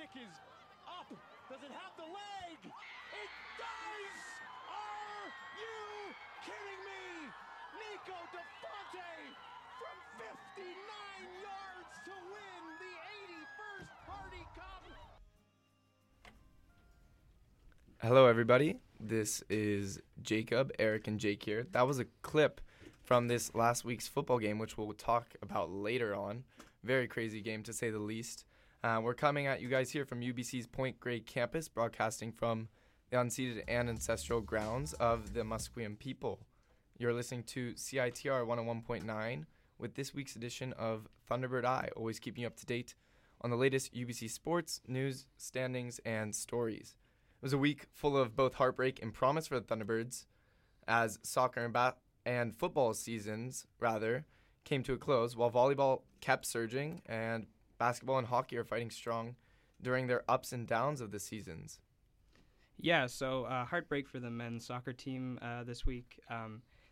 kick is up. Does it have the leg? It does! Are you kidding me? Nico DeFonte from 59 yards to win the 81st Hardy Cup. Hello, everybody. This is Jacob, Eric, and Jake here. That was a clip from this last week's football game, which we'll talk about later on. Very crazy game, to say the least. We're coming at you guys here from UBC's Point Grey campus, broadcasting from the unceded and ancestral grounds of the Musqueam people. You're listening to CITR 101.9 with this week's edition of Thunderbird Eye, always keeping you up to date on the latest UBC sports, news, standings, and stories. It was a week full of both heartbreak and promise for the Thunderbirds, as soccer and football seasons, came to a close, while volleyball kept surging, and basketball and hockey are fighting strong during their ups and downs of the seasons. Yeah, so heartbreak for the men's soccer team this week.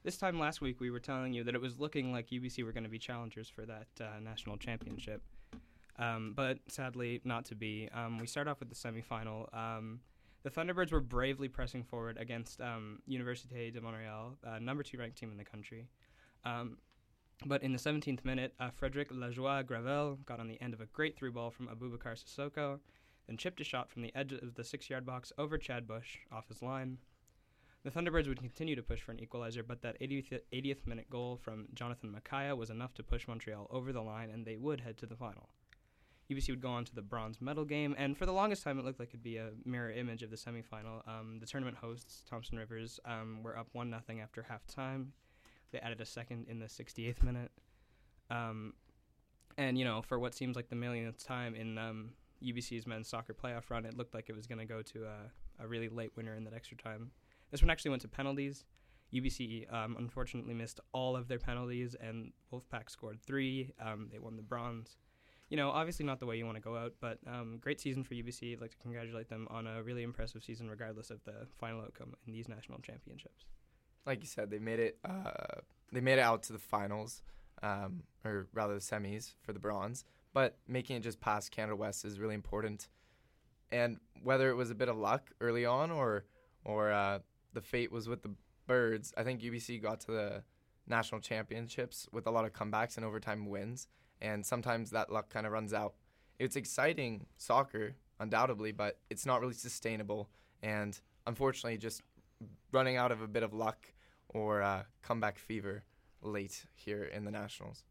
This time last week, we were telling you that it was looking like UBC were going to be challengers for that national championship, but sadly not to be. We start off with the semifinal. The Thunderbirds were bravely pressing forward against Université de Montréal, number 2 ranked team in the country. But in the 17th minute, Frédéric Lajoie Gravel got on the end of a great through ball from Abubakar Sissoko, then chipped a shot from the edge of the 6-yard box over Chad Bush, off his line. The Thunderbirds would continue to push for an equalizer, but that 80th minute goal from Jonathan Micaiah was enough to push Montreal over the line, and they would head to the final. UBC would go on to the bronze medal game, and for the longest time it looked like it'd be a mirror image of the semifinal. The tournament hosts, Thompson Rivers, were up 1-0 after halftime. They added a second in the 68th minute. And, you know, for what seems like the millionth time in UBC's men's soccer playoff run, it looked like it was going to go to a really late winner in that extra time. This one actually went to penalties. UBC, unfortunately, missed all of their penalties, and Wolfpack scored 3. They won the bronze. You know, obviously not the way you want to go out, but great season for UBC. I'd like to congratulate them on a really impressive season, regardless of the final outcome in these national championships. Like you said, they made it out to the finals, or rather the semis for the bronze. But making it just past Canada West is really important. And whether it was a bit of luck early on or the fate was with the Birds, I think UBC got to the national championships with a lot of comebacks and overtime wins. And sometimes that luck kind of runs out. It's exciting soccer, undoubtedly, but it's not really sustainable. And unfortunately, just running out of a bit of luck or comeback fever late here in the Nationals.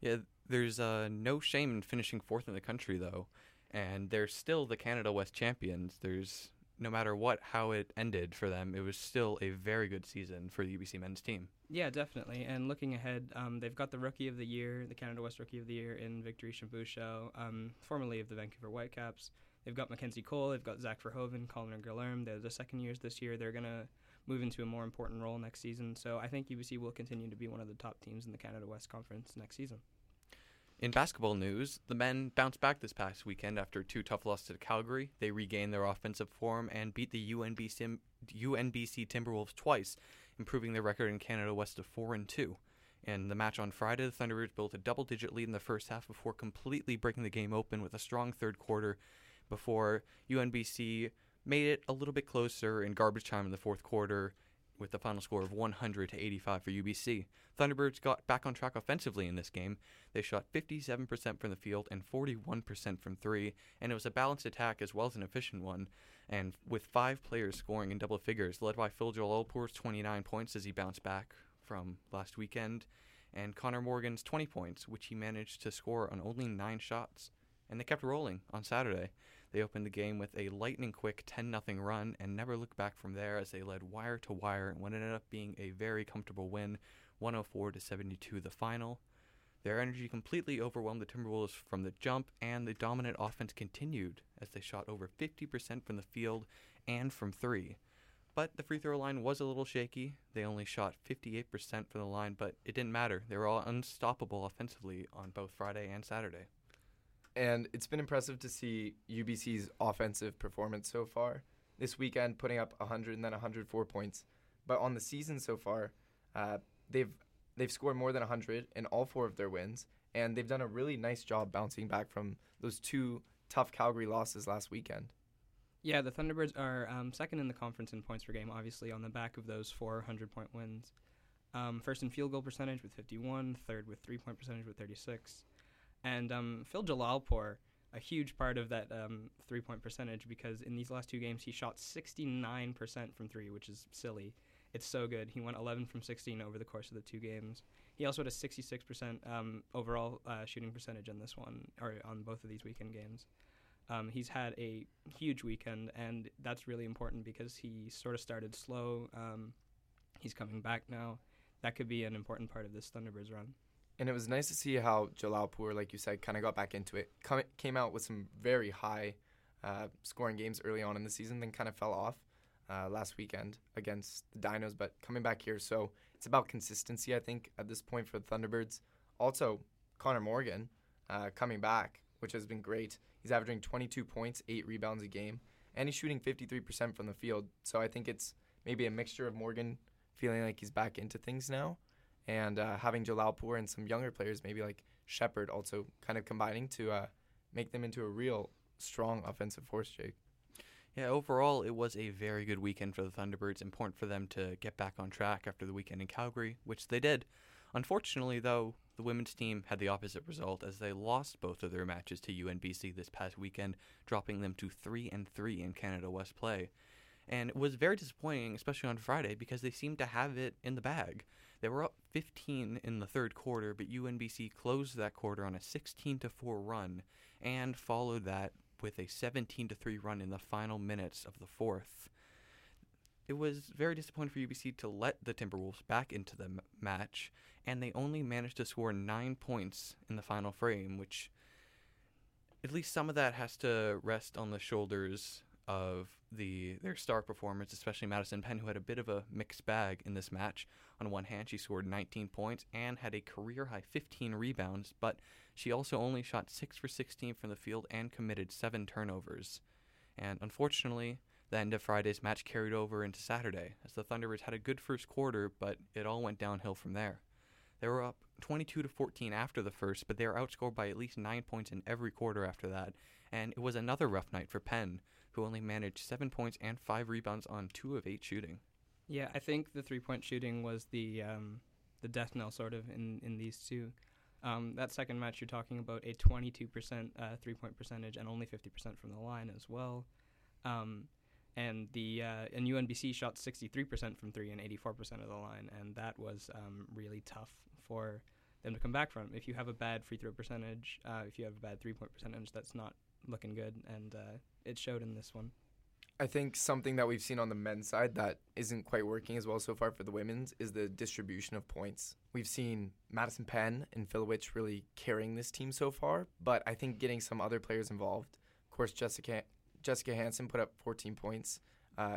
Yeah, there's no shame in finishing 4th in the country, though. And they're still the Canada West champions. There's no matter what, how it ended for them, it was still a very good season for the UBC men's team. Yeah, definitely. And looking ahead, they've got the Rookie of the Year, the Canada West Rookie of the Year in Victorie Shambushow, formerly of the Vancouver Whitecaps. They've got Mackenzie Cole, they've got Zach Verhoeven, Colin Gillerm. They're the second years this year. They're going to move into a more important role next season. So I think UBC will continue to be one of the top teams in the Canada West Conference next season. In basketball news, the men bounced back this past weekend after 2 tough losses to Calgary. They regained their offensive form and beat the UNBC Timberwolves twice, improving their record in Canada West to 4-2. In the match on Friday, the Thunderbirds built a double-digit lead in the first half before completely breaking the game open with a strong third quarter before UNBC made it a little bit closer in garbage time in the fourth quarter with the final score of 100-85 for UBC. Thunderbirds got back on track offensively in this game. They shot 57% from the field and 41% from 3, and it was a balanced attack as well as an efficient one, and with 5 players scoring in double figures, led by Phil Joel-Olpour's 29 points as he bounced back from last weekend, and Connor Morgan's 20 points, which he managed to score on only 9 shots. And they kept rolling on Saturday. They opened the game with a lightning-quick 10-0 run and never looked back from there as they led wire to wire in what ended up being a very comfortable win, 104-72 the final. Their energy completely overwhelmed the Timberwolves from the jump, and the dominant offense continued as they shot over 50% from the field and from 3. But the free throw line was a little shaky. They only shot 58% from the line, but it didn't matter. They were all unstoppable offensively on both Friday and Saturday. And it's been impressive to see UBC's offensive performance so far. This weekend, putting up 100 and then 104 points. But on the season so far, they've scored more than 100 in all 4 of their wins. And they've done a really nice job bouncing back from those 2 tough Calgary losses last weekend. Yeah, the Thunderbirds are second in the conference in points per game, obviously, on the back of those 400-point wins. First in field goal percentage with 51, third with three-point percentage with 36. And Phil Jalalpour, a huge part of that three-point percentage, because in these last two games he shot 69% from three, which is silly. It's so good. He went 11 from 16 over the course of the two games. He also had a 66% overall shooting percentage on this one, or on both of these weekend games. He's had a huge weekend, and that's really important because he sort of started slow. He's coming back now. That could be an important part of this Thunderbirds run. And it was nice to see how Jalalpour, like you said, kind of got back into it. Came out with some very high scoring games early on in the season, then kind of fell off last weekend against the Dinos, but coming back here. So it's about consistency, I think, at this point for the Thunderbirds. Also, Connor Morgan coming back, which has been great. He's averaging 22 points, 8 rebounds a game, and he's shooting 53% from the field. So I think it's maybe a mixture of Morgan feeling like he's back into things now, and having Jalalpour and some younger players, maybe like Shepard, also kind of combining to make them into a real strong offensive force, Jake. Yeah, overall, it was a very good weekend for the Thunderbirds. Important for them to get back on track after the weekend in Calgary, which they did. Unfortunately, though, the women's team had the opposite result as they lost both of their matches to UNBC this past weekend, dropping them to 3-3 in Canada West play. And it was very disappointing, especially on Friday, because they seemed to have it in the bag. They were up 15 in the third quarter, but UNBC closed that quarter on a 16-4 run and followed that with a 17-3 run in the final minutes of the fourth. It was very disappointing for UBC to let the Timberwolves back into the match, and they only managed to score 9 points in the final frame, which at least some of that has to rest on the shoulders of their star performance, especially Madison Penn, who had a bit of a mixed bag in this match. On one hand, she scored 19 points and had a career-high 15 rebounds, but she also only shot 6 for 16 from the field and committed 7 turnovers. And unfortunately, the end of Friday's match carried over into Saturday, as the Thunderbirds had a good first quarter, but it all went downhill from there. They were up 22-14 after the first, but they were outscored by at least 9 points in every quarter after that, and it was another rough night for Penn, who only managed 7 points and 5 rebounds on 2 of 8 shooting. Yeah, I think the three-point shooting was the death knell, sort of, in these two. That second match, you're talking about a 22% three-point percentage and only 50% from the line as well. And UNBC shot 63% from three and 84% of the line, and that was really tough for them to come back from. If you have a bad free throw percentage, if you have a bad three-point percentage, that's not looking good, and it showed in this one. I think something that we've seen on the men's side that isn't quite working as well so far for the women's is the distribution of points. We've seen Madison Penn and Filowich really carrying this team so far, but I think getting some other players involved. Of course, Jessica Hansen put up 14 points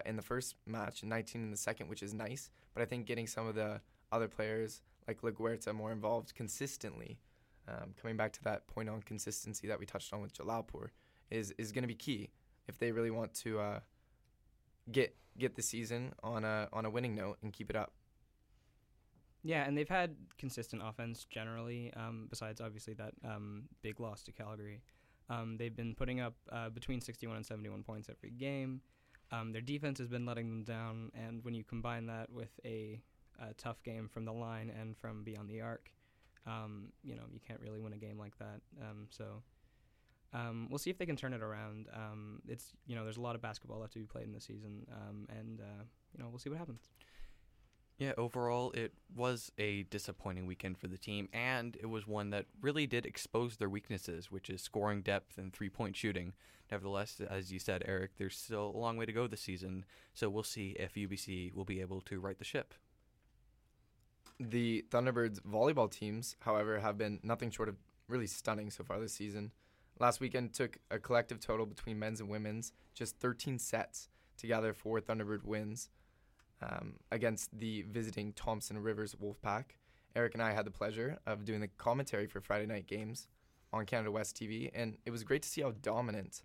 in the first match and 19 in the second, which is nice, but I think getting some of the other players like LaGuerta more involved consistently, coming back to that point on consistency that we touched on with Jalalpour, is going to be key if they really want to get the season on a winning note and keep it up. Yeah, and they've had consistent offense generally, besides obviously that big loss to Calgary. They've been putting up between 61 and 71 points every game. Their defense has been letting them down, and when you combine that with a tough game from the line and from beyond the arc, you can't really win a game like that. So we'll see if they can turn it around. There's a lot of basketball left to be played in the season, and we'll see what happens. Yeah, overall, it was a disappointing weekend for the team, and it was one that really did expose their weaknesses, which is scoring depth and three-point shooting. Nevertheless, as you said, Eric, there's still a long way to go this season, so we'll see if UBC will be able to right the ship. The Thunderbirds' volleyball teams, however, have been nothing short of really stunning so far this season. Last weekend took a collective total between men's and women's, just 13 sets to gather 4 Thunderbird wins. Against the visiting Thompson Rivers Wolfpack. Eric and I had the pleasure of doing the commentary for Friday night games on Canada West TV, and it was great to see how dominant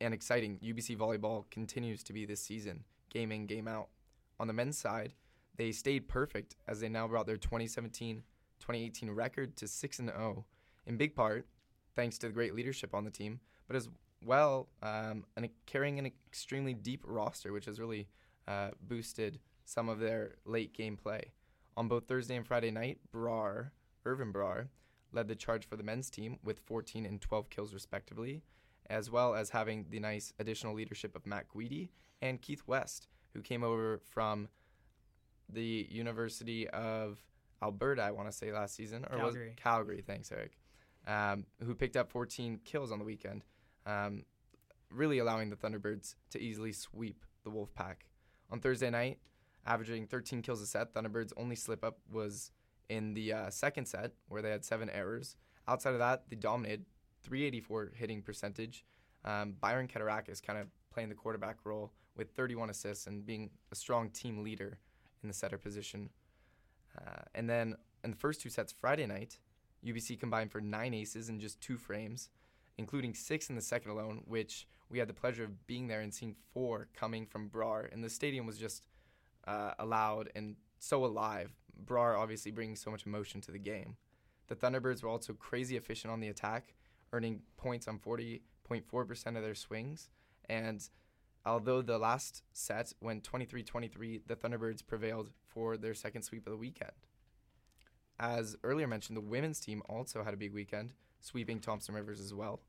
and exciting UBC volleyball continues to be this season, game in, game out. On the men's side, they stayed perfect as they now brought their 2017-2018 record to 6-0, in big part thanks to the great leadership on the team, but as well, and carrying an extremely deep roster, which has really boosted some of their late game play. On both Thursday and Friday night, Irvin Brar led the charge for the men's team with 14 and 12 kills respectively, as well as having the nice additional leadership of Matt Guidi and Keith West, who came over from the University of Alberta, I want to say last season. Or Calgary. Calgary, thanks, Eric, who picked up 14 kills on the weekend, really allowing the Thunderbirds to easily sweep the Wolfpack. On Thursday night, averaging 13 kills a set, Thunderbirds' only slip-up was in the second set, where they had 7 errors. Outside of that, they dominated, 384 hitting percentage. Byron Ketarakis kind of playing the quarterback role with 31 assists and being a strong team leader in the setter position. And then in the first two sets Friday night, UBC combined for 9 aces in just 2 frames, including 6 in the second alone, which we had the pleasure of being there and seeing 4 coming from Brar. And the stadium was just loud and so alive. Brar obviously bringing so much emotion to the game. The Thunderbirds were also crazy efficient on the attack, earning points on 40.4% of their swings. And although the last set went 23-23, the Thunderbirds prevailed for their second sweep of the weekend. As earlier mentioned, the women's team also had a big weekend, sweeping Thompson Rivers as well.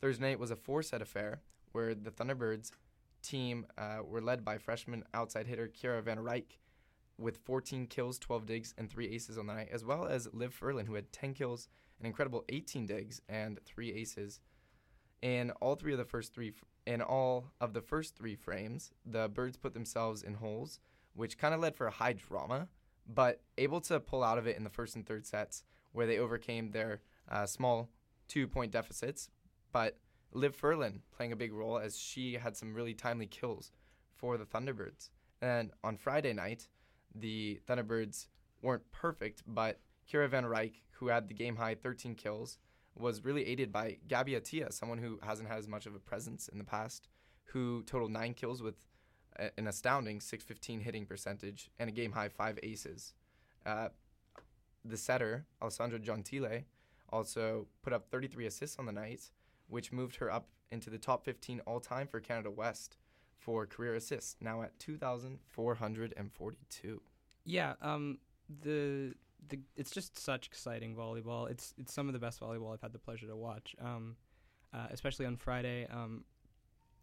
Thursday night was a 4-set affair where the Thunderbirds team were led by freshman outside hitter Kira Van Rijk with 14 kills, 12 digs, and 3 aces on the night, as well as Liv Ferlin, who had 10 kills, an incredible 18 digs, and 3 aces. In all of the first 3 frames, the Birds put themselves in holes, which kind of led for a high drama, but able to pull out of it in the first and third sets, where they overcame their small 2-point deficits. But Liv Ferlin playing a big role, as she had some really timely kills for the Thunderbirds. And on Friday night, the Thunderbirds weren't perfect, but Kira Van Rijk, who had the game-high 13 kills, was really aided by Gabby Atea, someone who hasn't had as much of a presence in the past, who totaled 9 kills with an astounding 615 hitting percentage and a game-high 5 aces. The setter, Alessandra Gentile, also put up 33 assists on the night, which moved her up into the top 15 all-time for Canada West for career assists, now at 2,442. Yeah, it's just such exciting volleyball. It's some of the best volleyball I've had the pleasure to watch, especially on Friday.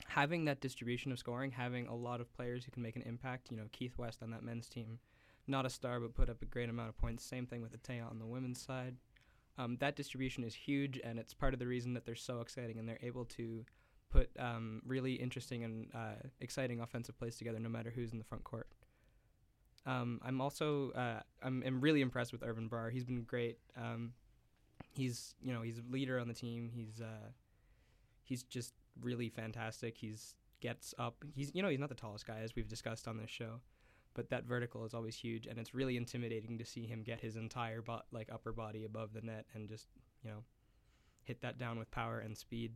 Having that distribution of scoring, having a lot of players who can make an impact. You know, Keith West on that men's team, not a star, but put up a great amount of points. Same thing with Atea on the women's side. That distribution is huge, and it's part of the reason that they're so exciting, and they're able to put really interesting and exciting offensive plays together no matter who's in the front court. I'm really impressed with Irvin Brar. He's been great. He's a leader on the team. He's just really fantastic. He's not the tallest guy, as we've discussed on this show, but that vertical is always huge, and it's really intimidating to see him get his entire upper body above the net and just, hit that down with power and speed.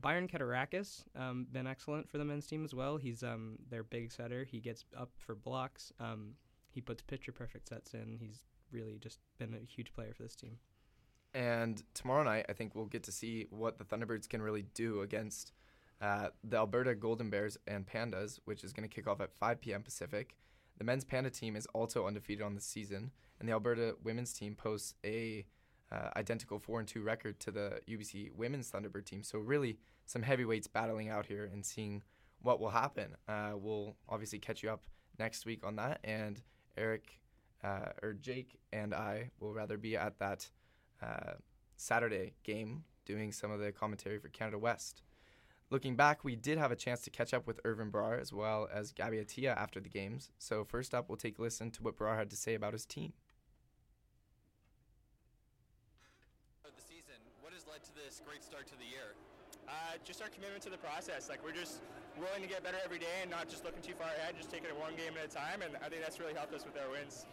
Byron Ketarakis, been excellent for the men's team as well. He's their big setter. He gets up for blocks. He puts picture-perfect sets in. He's really just been a huge player for this team. And tomorrow night, I think we'll get to see what the Thunderbirds can really do against the Alberta Golden Bears and Pandas, which is going to kick off at 5 p.m. Pacific. The men's Panda team is also undefeated on the season, and the Alberta women's team posts a identical 4-2 record to the UBC women's Thunderbird team. So really some heavyweights battling out here and seeing what will happen. We'll obviously catch you up next week on that, and Jake and I will rather be at that Saturday game doing some of the commentary for Canada West. Looking back, we did have a chance to catch up with Irvin Brar as well as Gabby Atea after the games. So first up, we'll take a listen to what Brar had to say about his team. This great start to the year? Just our commitment to the process. We're just willing to get better every day and not just looking too far ahead, just taking it one game at a time, and I think that's really helped us with our wins.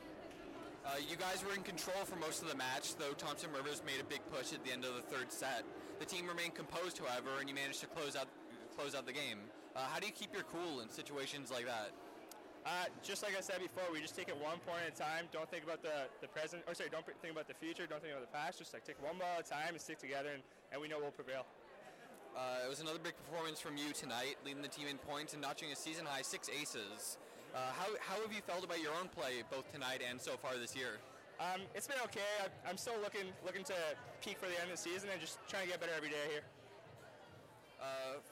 You guys were in control for most of the match, though Thompson Rivers made a big push at the end of the third set. The team remained composed, however, and you managed to close out the game. How do you keep your cool in situations like that? Just like I said before, we just take it one point at a time. Don't think about the present, or sorry, don't think about the future, don't think about the past. Just take one ball at a time and stick together, and we know we'll prevail. It was another big performance from you tonight, leading the team in points and notching a season-high 6 aces. How have you felt about your own play both tonight and so far this year? It's been okay. I'm still looking to peak for the end of the season and just trying to get better every day here.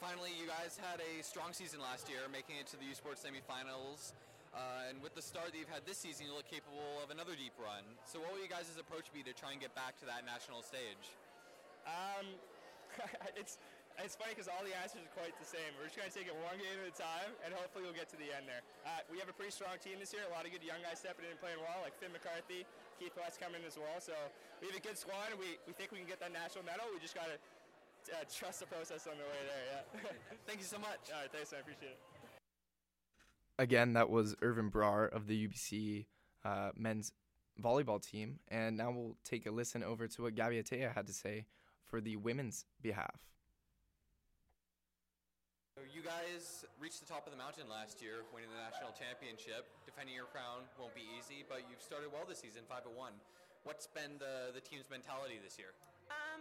Finally, you guys had a strong season last year, making it to the U Sports semifinals. And with the start that you've had this season, you look capable of another deep run. So what will you guys' approach be to try and get back to that national stage? It's funny because all the answers are quite the same. We're just going to take it one game at a time, and hopefully we'll get to the end there. We have a pretty strong team this year. A lot of good young guys stepping in and playing well, like Finn McCarthy, Keith West coming in as well. So we have a good squad, and we think we can get that national medal. We just got to trust the process on the way there. Yeah. Thank you so much. All right, thanks, man. I appreciate it. Again, that was Irvin Brar of the UBC men's volleyball team. And now we'll take a listen over to what Gabby Atea had to say for the women's behalf. You guys reached the top of the mountain last year, winning the national championship. Defending your crown won't be easy, but you've started well this season, 5-1. What's been the team's mentality this year?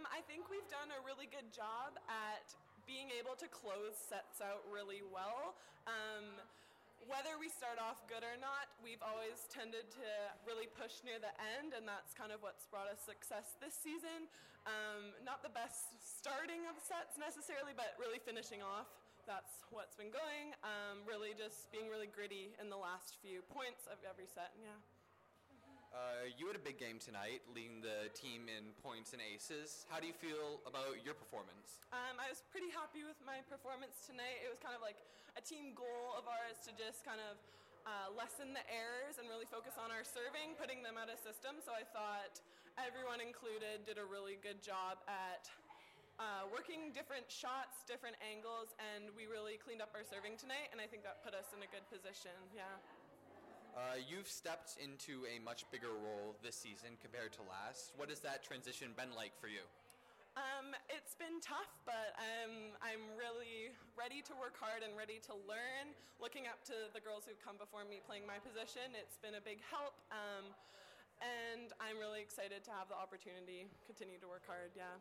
I think we've done a really good job at being able to close sets out really well. Whether we start off good or not, we've always tended to really push near the end, and that's kind of what's brought us success this season. Not the best starting of sets necessarily, but really finishing off. That's what's been going. Really just being really gritty in the last few points of every set, yeah. You had a big game tonight, leading the team in points and aces. How do you feel about your performance? I was pretty happy with my performance tonight. It was kind of like a team goal of ours to just kind of lessen the errors and really focus on our serving, putting them out of system. So I thought everyone included did a really good job at working different shots, different angles, and we really cleaned up our serving tonight, and I think that put us in a good position, yeah. You've stepped into a much bigger role this season compared to last. What has that transition been like for you? It's been tough, but I'm really ready to work hard and ready to learn. Looking up to the girls who've come before me playing my position, it's been a big help. And I'm really excited to have the opportunity to continue to work hard, yeah.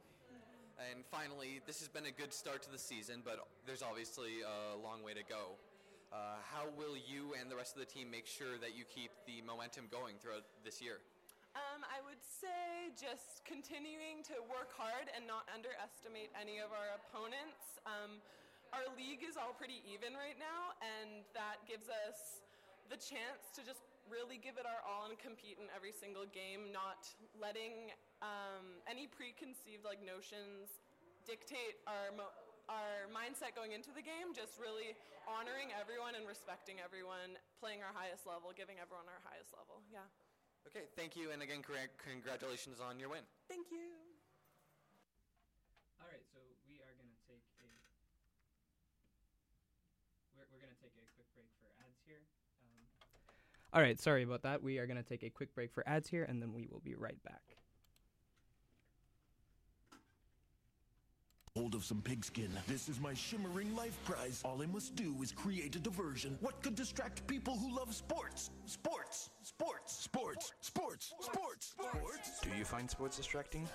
And finally, this has been a good start to the season, but there's obviously a long way to go. How will you and the rest of the team make sure that you keep the momentum going throughout this year? I would say just continuing to work hard and not underestimate any of our opponents. Our league is all pretty even right now, and that gives us the chance to just really give it our all and compete in every single game, not letting any preconceived notions dictate our mindset going into the game, just really honoring everyone and respecting everyone, playing our highest level, giving everyone our highest level, yeah. Okay, thank you, and again, congratulations on your win. Thank you. All right, so we are going to take a quick break for ads here. All right, sorry about that. We are going to take a quick break for ads here, and then we will be right back. Hold of some pigskin. This is my shimmering life prize. All I must do is create a diversion. What could distract people who love sports? Sports! Sports! Sports! Sports! Sports! Sports! Do you find sports distracting?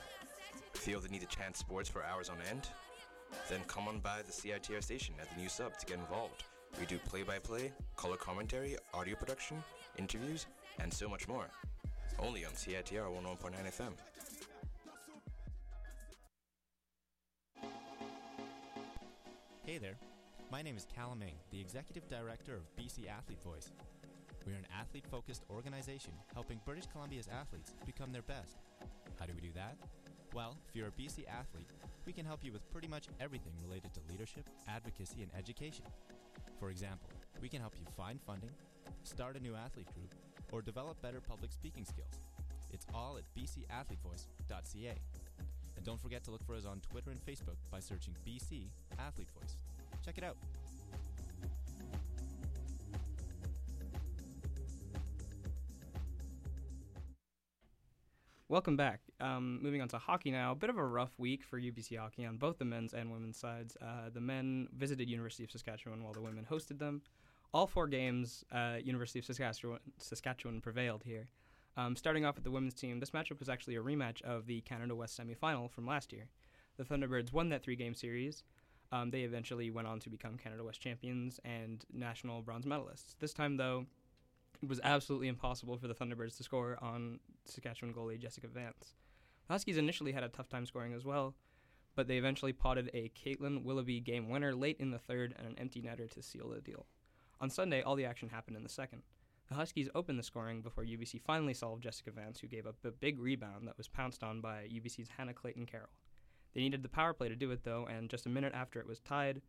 Feel the need to chant sports for hours on end? Then come on by the CITR station at the new sub to get involved. We do play-by-play, color commentary, audio production, interviews, and so much more. Only on CITR 101.9 FM. Hey there, my name is Callum Ng, the Executive Director of BC Athlete Voice. We are an athlete-focused organization helping British Columbia's athletes become their best. How do we do that? Well, if you're a BC athlete, we can help you with pretty much everything related to leadership, advocacy, and education. For example, we can help you find funding, start a new athlete group, or develop better public speaking skills. It's all at bcathletevoice.ca. And don't forget to look for us on Twitter and Facebook by searching BC Athlete Voice. Check it out. Welcome back. Moving on to hockey now. A bit of a rough week for UBC hockey on both the men's and women's sides. The men visited University of Saskatchewan while the women hosted them. All four games, University of Saskatchewan prevailed here. Starting off with the women's team, this matchup was actually a rematch of the Canada West semifinal from last year. The Thunderbirds won that three-game series, They eventually went on to become Canada West champions and national bronze medalists. This time, though, it was absolutely impossible for the Thunderbirds to score on Saskatchewan goalie Jessica Vance. The Huskies initially had a tough time scoring as well, but they eventually potted a Caitlin Willoughby game winner late in the third and an empty netter to seal the deal. On Sunday, all the action happened in the second. The Huskies opened the scoring before UBC finally solved Jessica Vance, who gave up a big rebound that was pounced on by UBC's Hannah Clayton Carroll. They needed the power play to do it, though, and just a minute after it was tied,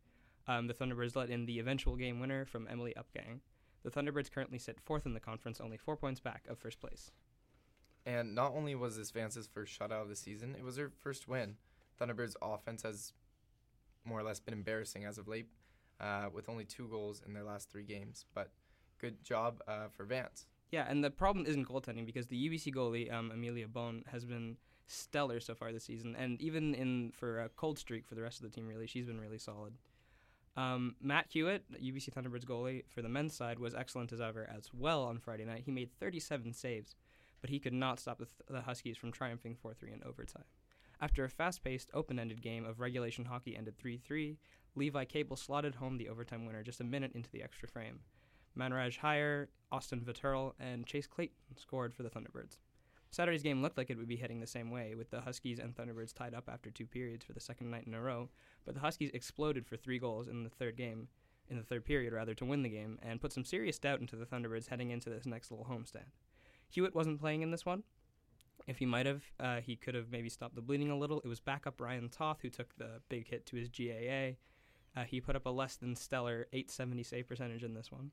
the Thunderbirds let in the eventual game winner from Emily Upgang. The Thunderbirds currently sit fourth in the conference, only 4 points back of first place. And not only was this Vance's first shutout of the season, it was her first win. Thunderbirds' offense has more or less been embarrassing as of late, with only 2 goals in their last 3 games. But good job for Vance. Yeah, and the problem isn't goaltending, because the UBC goalie, Amelia Bone, has been stellar so far this season. And even for a cold streak for the rest of the team, really, she's been really solid. Matt Hewitt, UBC Thunderbirds goalie for the men's side, was excellent as ever as well on Friday night. He made 37 saves, but he could not stop the Huskies from triumphing 4-3 in overtime. After a fast-paced, open-ended game of regulation hockey ended 3-3, Levi Cable slotted home the overtime winner just a minute into the extra frame. Manraj Heyer, Austin Vetterl, and Chase Clayton scored for the Thunderbirds. Saturday's game looked like it would be heading the same way, with the Huskies and Thunderbirds tied up after 2 periods for the second night in a row, but the Huskies exploded for 3 goals in the third period, to win the game, and put some serious doubt into the Thunderbirds heading into this next little homestand. Hewitt wasn't playing in this one. If he might have, he could have maybe stopped the bleeding a little. It was backup Ryan Toth who took the big hit to his GAA. He put up a less than stellar 870 save percentage in this one.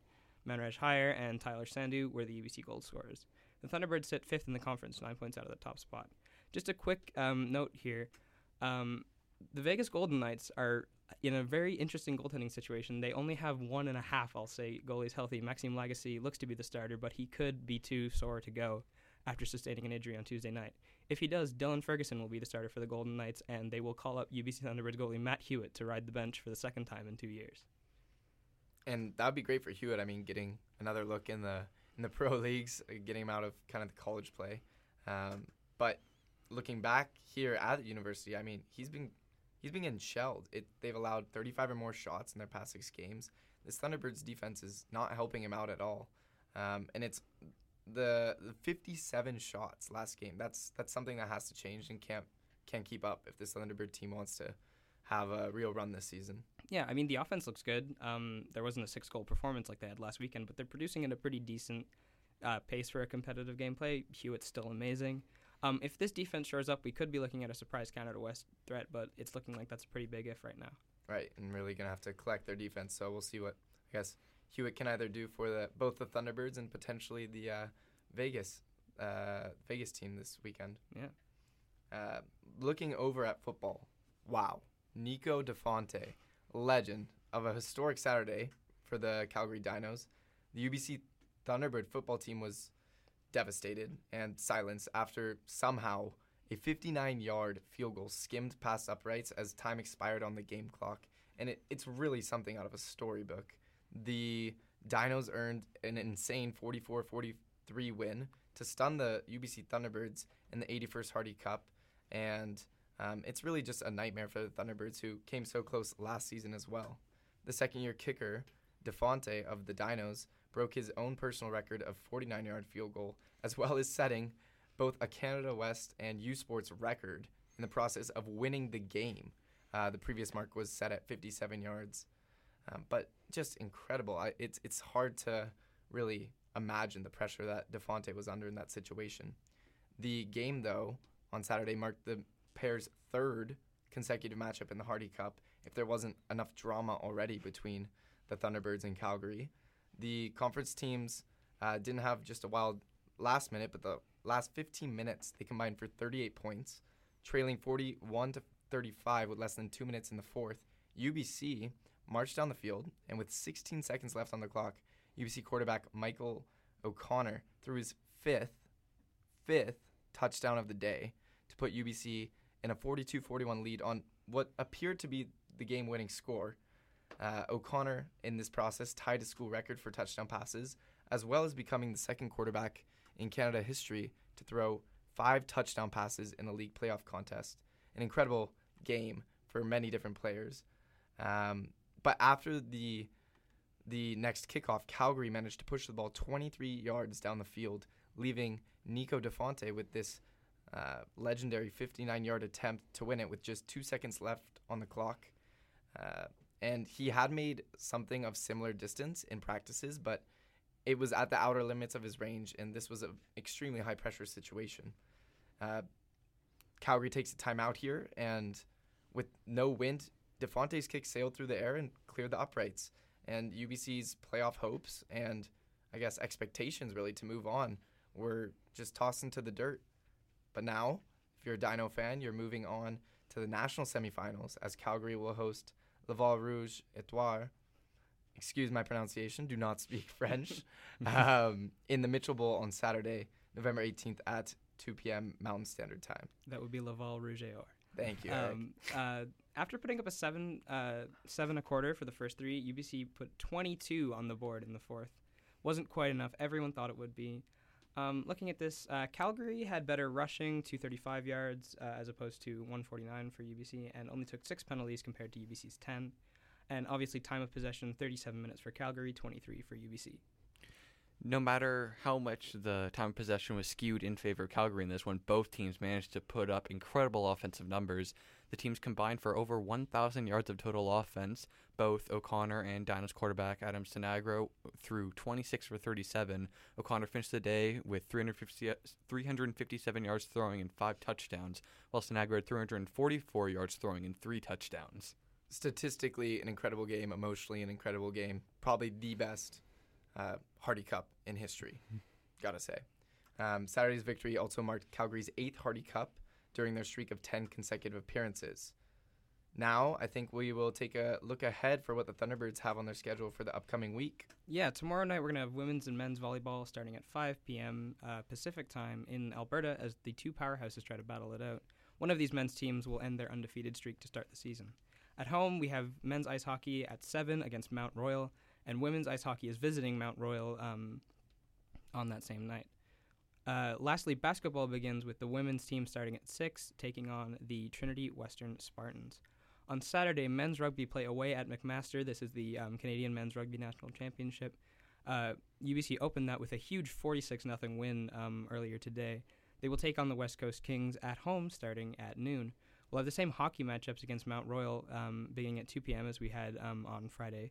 Manraj Heyer and Tyler Sandu were the UBC goal scorers. The Thunderbirds sit 5th in the conference, 9 points out of the top spot. Just a quick note here. The Vegas Golden Knights are in a very interesting goaltending situation. They only have 1.5, I'll say, goalies healthy. Maxime Lagasse looks to be the starter, but he could be too sore to go after sustaining an injury on Tuesday night. If he does, Dylan Ferguson will be the starter for the Golden Knights, and they will call up UBC Thunderbirds goalie Matt Hewitt to ride the bench for the second time in 2 years. And that would be great for Hewitt. I mean, getting another look in the pro leagues, getting him out of kind of the college play. But looking back here at the university, I mean, he's been getting shelled. They've allowed 35 or more shots in their past 6 games. This Thunderbirds defense is not helping him out at all. And it's the 57 shots last game. That's something that has to change and can't keep up if this Thunderbird team wants to have a real run this season. Yeah, I mean, the offense looks good. There wasn't a 6-goal performance like they had last weekend, but they're producing at a pretty decent pace for a competitive gameplay. Hewitt's still amazing. If this defense shores up, we could be looking at a surprise Canada West threat, but it's looking like that's a pretty big if right now. Right, and really going to have to collect their defense, so we'll see what, I guess, Hewitt can either do for both the Thunderbirds and potentially the Vegas team this weekend. Yeah. Looking over at football, wow, Nico DeFonte, legend of a historic Saturday for the Calgary Dinos. The UBC Thunderbird football team was devastated and silenced after somehow a 59-yard field goal skimmed past uprights as time expired on the game clock. And it's really something out of a storybook. The Dinos earned an insane 44-43 win to stun the UBC Thunderbirds in the 81st Hardy Cup. And it's really just a nightmare for the Thunderbirds, who came so close last season as well. The second-year kicker, DeFonte of the Dinos, broke his own personal record of 49-yard field goal, as well as setting both a Canada West and U Sports record in the process of winning the game. The previous mark was set at 57 yards. But just incredible. It's hard to really imagine the pressure that DeFonte was under in that situation. The game, though, on Saturday marked the pair's third consecutive matchup in the Hardy Cup, if there wasn't enough drama already between the Thunderbirds and Calgary. The conference teams didn't have just a wild last minute, but the last 15 minutes they combined for 38 points, trailing 41-35 with less than 2 minutes in the fourth. UBC marched down the field, and with 16 seconds left on the clock, UBC quarterback Michael O'Connor threw his fifth touchdown of the day to put UBC in a 42-41 lead on what appeared to be the game-winning score. O'Connor, in this process, tied a school record for touchdown passes, as well as becoming the second quarterback in Canada history to throw 5 touchdown passes in a league playoff contest. An incredible game for many different players. But after the next kickoff, Calgary managed to push the ball 23 yards down the field, leaving Nico DeFonte with this legendary 59-yard attempt to win it with just 2 seconds left on the clock. And he had made something of similar distance in practices, but it was at the outer limits of his range, and this was an extremely high-pressure situation. Calgary takes a timeout here, and with no wind, DeFonte's kick sailed through the air and cleared the uprights. And UBC's playoff hopes and, I guess, expectations, really, to move on were just tossed into the dirt. But now, if you're a Dino fan, you're moving on to the national semifinals, as Calgary will host Laval Rouge et Or. Excuse my pronunciation, do not speak French, in the Mitchell Bowl on Saturday, November 18th at 2 p.m. Mountain Standard Time. That would be Laval Rouge et Or. Thank you, Eric. After putting up a seven a quarter for the first three, UBC put 22 on the board in the fourth. Wasn't quite enough. Everyone thought it would be. Looking at this, Calgary had better rushing, 235 yards as opposed to 149 for UBC, and only took 6 penalties compared to UBC's 10. And obviously time of possession, 37 minutes for Calgary, 23 for UBC. No matter how much the time of possession was skewed in favor of Calgary in this one, both teams managed to put up incredible offensive numbers. The teams combined for over 1,000 yards of total offense. Both O'Connor and Dinos quarterback Adam Sinagro threw 26 for 37. O'Connor finished the day with 357 yards throwing and 5 touchdowns, while Sinagro had 344 yards throwing and 3 touchdowns. Statistically, an incredible game. Emotionally, an incredible game. Probably the best Hardy Cup in history, gotta say. Saturday's victory also marked Calgary's 8th Hardy Cup during their streak of 10 consecutive appearances. Now, I think we will take a look ahead for what the Thunderbirds have on their schedule for the upcoming week. Yeah, tomorrow night we're going to have women's and men's volleyball starting at 5 p.m. Pacific time in Alberta as the two powerhouses try to battle it out. One of these men's teams will end their undefeated streak to start the season. At home, we have men's ice hockey at 7 against Mount Royal, and women's ice hockey is visiting Mount Royal on that same night. Lastly, basketball begins with the women's team starting at 6, taking on the Trinity Western Spartans. On Saturday, men's rugby play away at McMaster. This is the Canadian Men's Rugby National Championship. UBC opened that with a huge 46-0 win earlier today. They will take on the West Coast Kings at home starting at noon. We'll have the same hockey matchups against Mount Royal beginning at 2 p.m. as we had on Friday.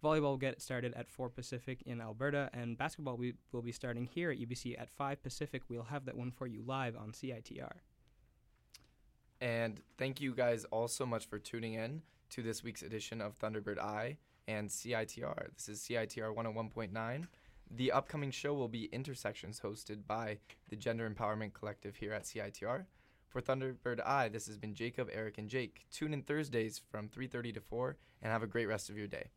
Volleyball will get started at 4 Pacific in Alberta, and basketball will be starting here at UBC at 5 Pacific. We'll have that one for you live on CITR. And thank you guys all so much for tuning in to this week's edition of Thunderbird Eye and CITR. This is CITR 101.9. The upcoming show will be Intersections, hosted by the Gender Empowerment Collective here at CITR. For Thunderbird Eye, this has been Jacob, Eric, and Jake. Tune in Thursdays from 3:30 to 4, and have a great rest of your day.